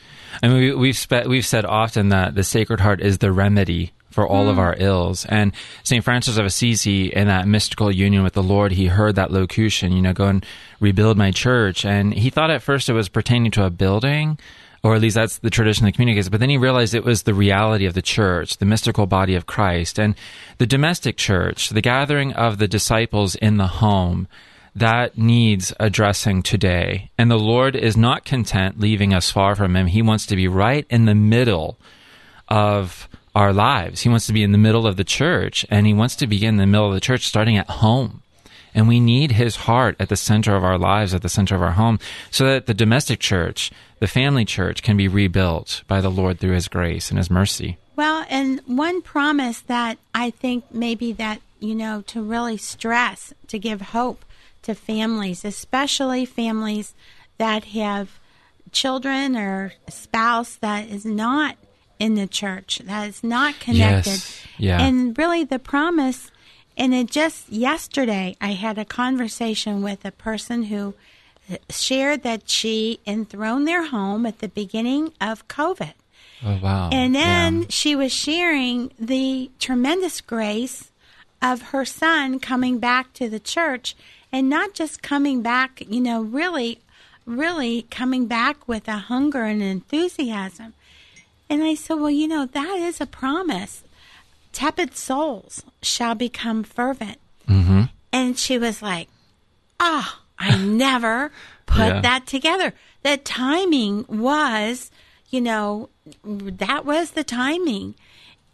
I mean, we've said often that the Sacred Heart is the remedy for all of our ills. And St. Francis of Assisi, in that mystical union with the Lord, he heard that locution, you know, go and rebuild my church. And he thought at first it was pertaining to a building, or at least that's the tradition that communicates. But then he realized it was the reality of the church, the mystical body of Christ, and the domestic church, the gathering of the disciples in the home, that needs addressing today. And the Lord is not content leaving us far from him. He wants to be right in the middle of our lives. He wants to be in the middle of the church, and he wants to be in the middle of the church starting at home. And we need his heart at the center of our lives, at the center of our home, so that the domestic church, the family church, can be rebuilt by the Lord through his grace and his mercy. Well, and one promise that I think maybe that, you know, to really stress, to give hope to families, especially families that have children or a spouse that is not in the church, that is not connected. Yes. Yeah. And really the promise. And it just yesterday, I had a conversation with a person who shared that she enthroned their home at the beginning of COVID. Oh, wow. And then she was sharing the tremendous grace of her son coming back to the church, and not just coming back, you know, really coming back with a hunger and enthusiasm. And I said, well, you know, that is a promise. Tepid souls shall become fervent. Mm-hmm. And she was like, oh, I never put that together. The timing was, you know, that was the timing.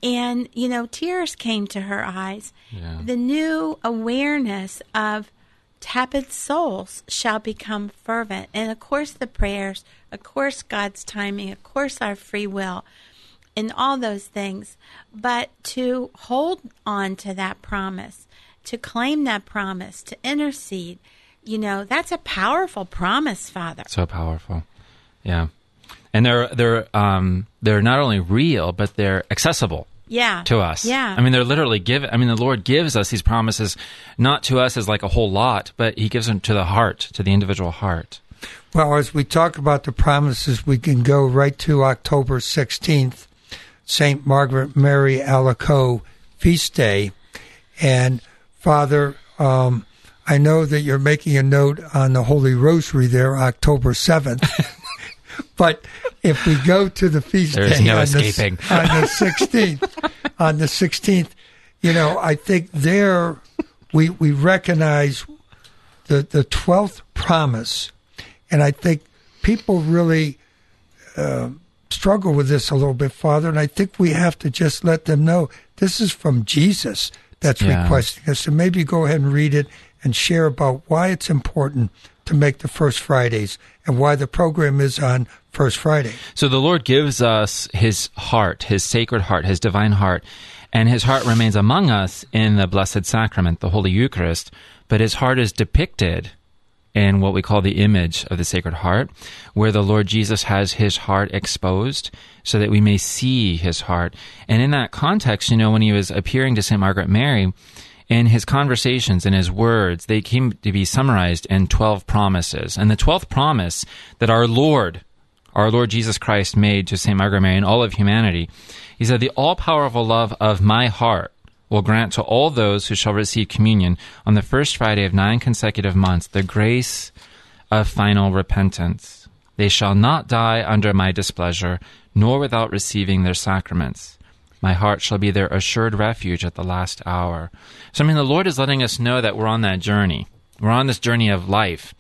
And, you know, tears came to her eyes. Yeah. The new awareness of tepid souls shall become fervent. And, of course, the prayers, of course, God's timing, of course, our free will, and all those things, but to hold on to that promise, to claim that promise, to intercede, you know, that's a powerful promise, Father. So powerful, yeah. And they're not only real, but they're accessible. Yeah. To us. Yeah. I mean, they're literally given. I mean, the Lord gives us these promises, not to us as like a whole lot, but he gives them to the heart, to the individual heart. Well, as we talk about the promises, we can go right to October 16th. St. Margaret Mary Alacoque feast day. And Father, I know that you're making a note on the Holy Rosary there, October 7th. But if we go to the feast day on the 16th, you know, I think there we recognize the 12th promise. And I think people really struggle with this a little bit, Father, and I think we have to just let them know this is from Jesus that's requesting us. So maybe go ahead and read it and share about why it's important to make the First Fridays and why the program is on First Friday. So the Lord gives us his heart, his sacred heart, his divine heart, and his heart remains among us in the Blessed Sacrament, the Holy Eucharist, but his heart is depicted in what we call the image of the Sacred Heart, where the Lord Jesus has his heart exposed so that we may see his heart. And in that context, you know, when he was appearing to St. Margaret Mary, in his conversations, in his words, they came to be summarized in 12 promises. And the 12th promise that our Lord Jesus Christ made to St. Margaret Mary and all of humanity, he said, the all-powerful love of my heart will grant to all those who shall receive communion on the first Friday of 9 consecutive months the grace of final repentance. They shall not die under my displeasure, nor without receiving their sacraments. My heart shall be their assured refuge at the last hour. So, I mean, the Lord is letting us know that we're on that journey. We're on this journey of life.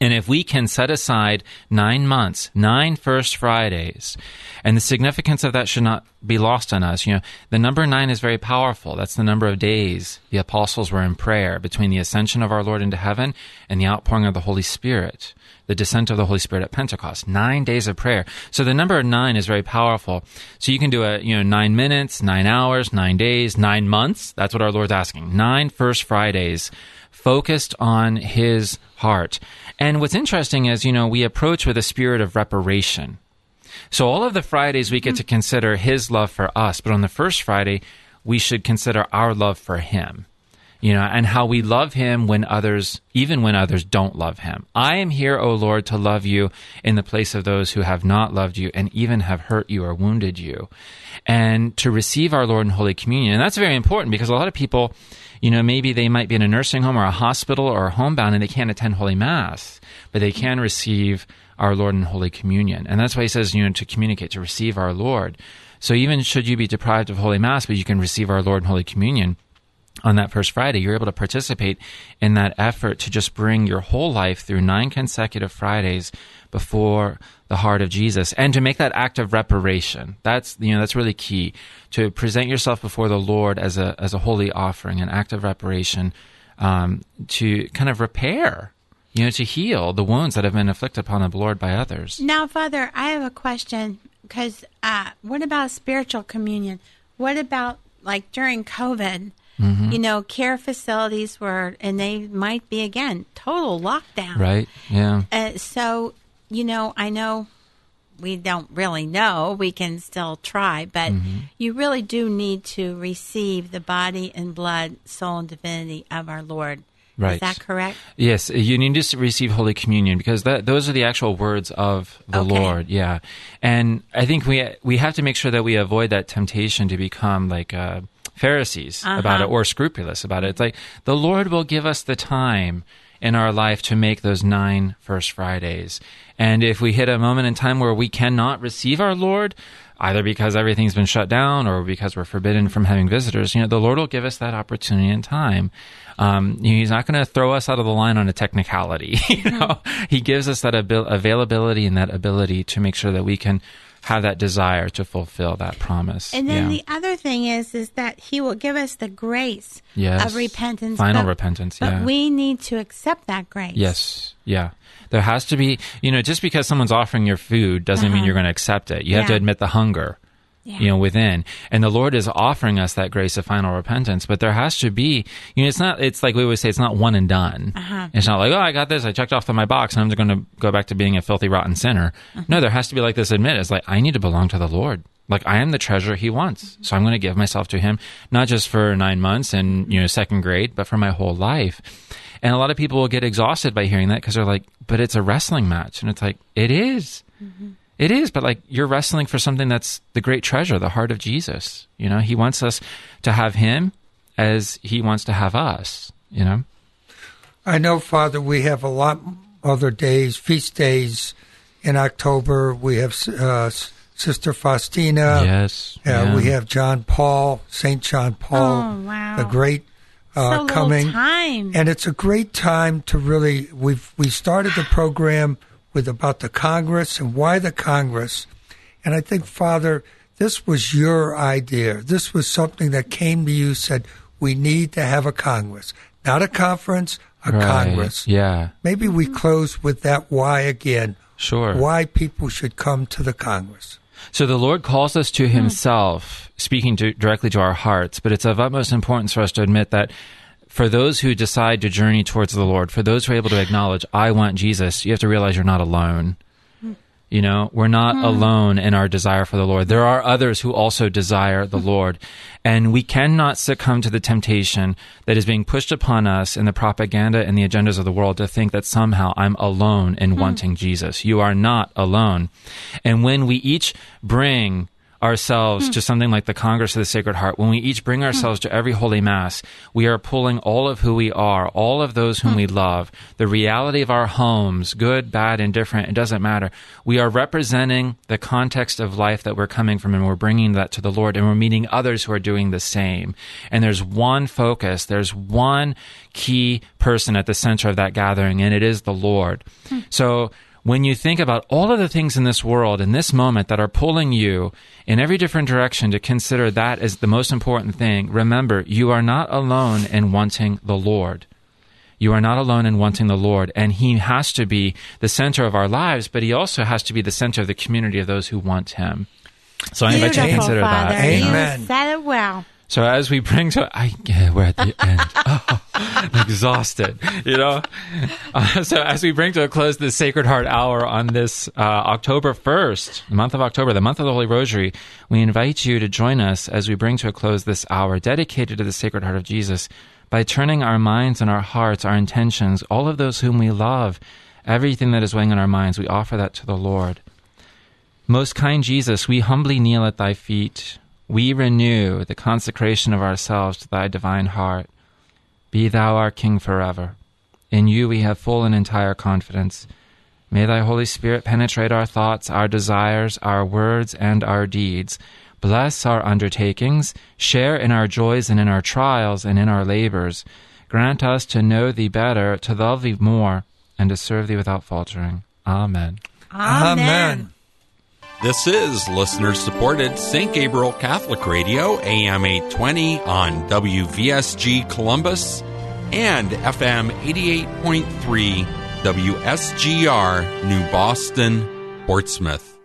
And if we can set aside 9 months, 9 First Fridays, and the significance of that should not be lost on us. You know, the number 9 is very powerful. That's the number of days the apostles were in prayer between the ascension of our Lord into heaven and the outpouring of the Holy Spirit, the descent of the Holy Spirit at Pentecost. 9 days of prayer. So the number 9 is very powerful. So you can do 9 minutes, 9 hours, 9 days, 9 months. That's what our Lord's asking. 9 First Fridays focused on his heart. And what's interesting is, you know, we approach with a spirit of reparation. So all of the Fridays we get to consider his love for us, but on the first Friday, we should consider our love for him. you know, and how we love him when others, even when others don't love him. I am here, O Lord, to love you in the place of those who have not loved you and even have hurt you or wounded you. And to receive our Lord in Holy Communion. And that's very important because a lot of people, you know, maybe they might be in a nursing home or a hospital or homebound and they can't attend Holy Mass, but they can receive our Lord in Holy Communion. And that's why he says, you know, to communicate, to receive our Lord. So even should you be deprived of Holy Mass, but you can receive our Lord in Holy Communion on that first Friday, you're able to participate in that effort to just bring your whole life through 9 consecutive Fridays before the heart of Jesus, and to make that act of reparation. That's, you know, that's really key, to present yourself before the Lord as a holy offering, an act of reparation, to kind of repair, you know, to heal the wounds that have been inflicted upon the Lord by others. Now, Father, I have a question, because what about spiritual communion? What about, like, during COVID? Mm-hmm. You know, care facilities were, and they might be, again, total lockdown. Right, yeah. So, you know, I know we don't really know. We can still try, but mm-hmm. you really do need to receive the body and blood, soul and divinity of our Lord. Right. Is that correct? Yes, you need to receive Holy Communion because that, those are the actual words of the Lord. Yeah, and I think we have to make sure that we avoid that temptation to become like Pharisees about it, or scrupulous about it. It's like the Lord will give us the time in our life to make those 9 First Fridays. And if we hit a moment in time where we cannot receive our Lord, either because everything's been shut down or because we're forbidden from having visitors, you know, the Lord will give us that opportunity and time. He's not going to throw us out of the line on a technicality. You know, he gives us that availability and that ability to make sure that we can have that desire to fulfill that promise. And then the other thing is that he will give us the grace of repentance. Final repentance, yeah. But we need to accept that grace. Yes, yeah. There has to be, you know, just because someone's offering your food doesn't mean you're going to accept it. You have to admit the hunger, you know, within. And the Lord is offering us that grace of final repentance, but there has to be, you know, it's not, it's like we always say, it's not one and done. It's not like, oh, I got this, I checked off my box, and I'm just going to go back to being a filthy, rotten sinner. No, there has to be like this admit. It's like, I need to belong to the Lord. Like, I am the treasure he wants. So I'm going to give myself to him, not just for 9 months and, you know, second grade, but for my whole life. And a lot of people will get exhausted by hearing that because they're like, but it's a wrestling match. And it's like, it is. It is, but like you're wrestling for something that's the great treasure, the heart of Jesus. You know, he wants us to have him as he wants to have us, you know. I know, Father, we have a lot other days, feast days in October. We have Sister Faustina. Yes. Yeah. We have John Paul, St. John Paul, the great coming. Time. And it's a great time to really, we started the program with about the Congress and why the Congress. And I think, Father, this was your idea. This was something that came to you, said, we need to have a Congress. Not a conference, a Congress. Yeah. Maybe we close with that why again. Sure. Why people should come to the Congress. So the Lord calls us to himself, speaking directly to our hearts, but it's of utmost importance for us to admit that for those who decide to journey towards the Lord, for those who are able to acknowledge, I want Jesus, you have to realize you're not alone. You know, we're not alone in our desire for the Lord. There are others who also desire the Lord. And we cannot succumb to the temptation that is being pushed upon us in the propaganda and the agendas of the world to think that somehow I'm alone in wanting Jesus. You are not alone. And when we each bring ourselves to something like the Congress of the Sacred Heart, when we each bring ourselves to every Holy Mass, we are pulling all of who we are, all of those whom we love, the reality of our homes, good, bad, indifferent, it doesn't matter. We are representing the context of life that we're coming from, and we're bringing that to the Lord, and we're meeting others who are doing the same. And there's one focus, there's one key person at the center of that gathering, and it is the Lord. So when you think about all of the things in this world, in this moment, that are pulling you in every different direction to consider that as the most important thing, remember, you are not alone in wanting the Lord. You are not alone in wanting the Lord, and he has to be the center of our lives, but he also has to be the center of the community of those who want him. So I invite you to consider that. Amen. You said it well. So as we bring to, we're at the end. I'm exhausted, you know? So as we bring to a close the Sacred Heart Hour on this October 1st, the month of October, the month of the Holy Rosary, we invite you to join us as we bring to a close this hour dedicated to the Sacred Heart of Jesus by turning our minds and our hearts, our intentions, all of those whom we love, everything that is weighing on our minds, we offer that to the Lord. Most kind Jesus, we humbly kneel at thy feet. We renew the consecration of ourselves to thy divine heart. Be thou our King forever. In you we have full and entire confidence. May thy Holy Spirit penetrate our thoughts, our desires, our words, and our deeds. Bless our undertakings, share in our joys and in our trials and in our labors. Grant us to know thee better, to love thee more, and to serve thee without faltering. Amen. Amen. This is listener-supported St. Gabriel Catholic Radio, AM 820 on WVSG Columbus and FM 88.3 WSGR New Boston, Portsmouth.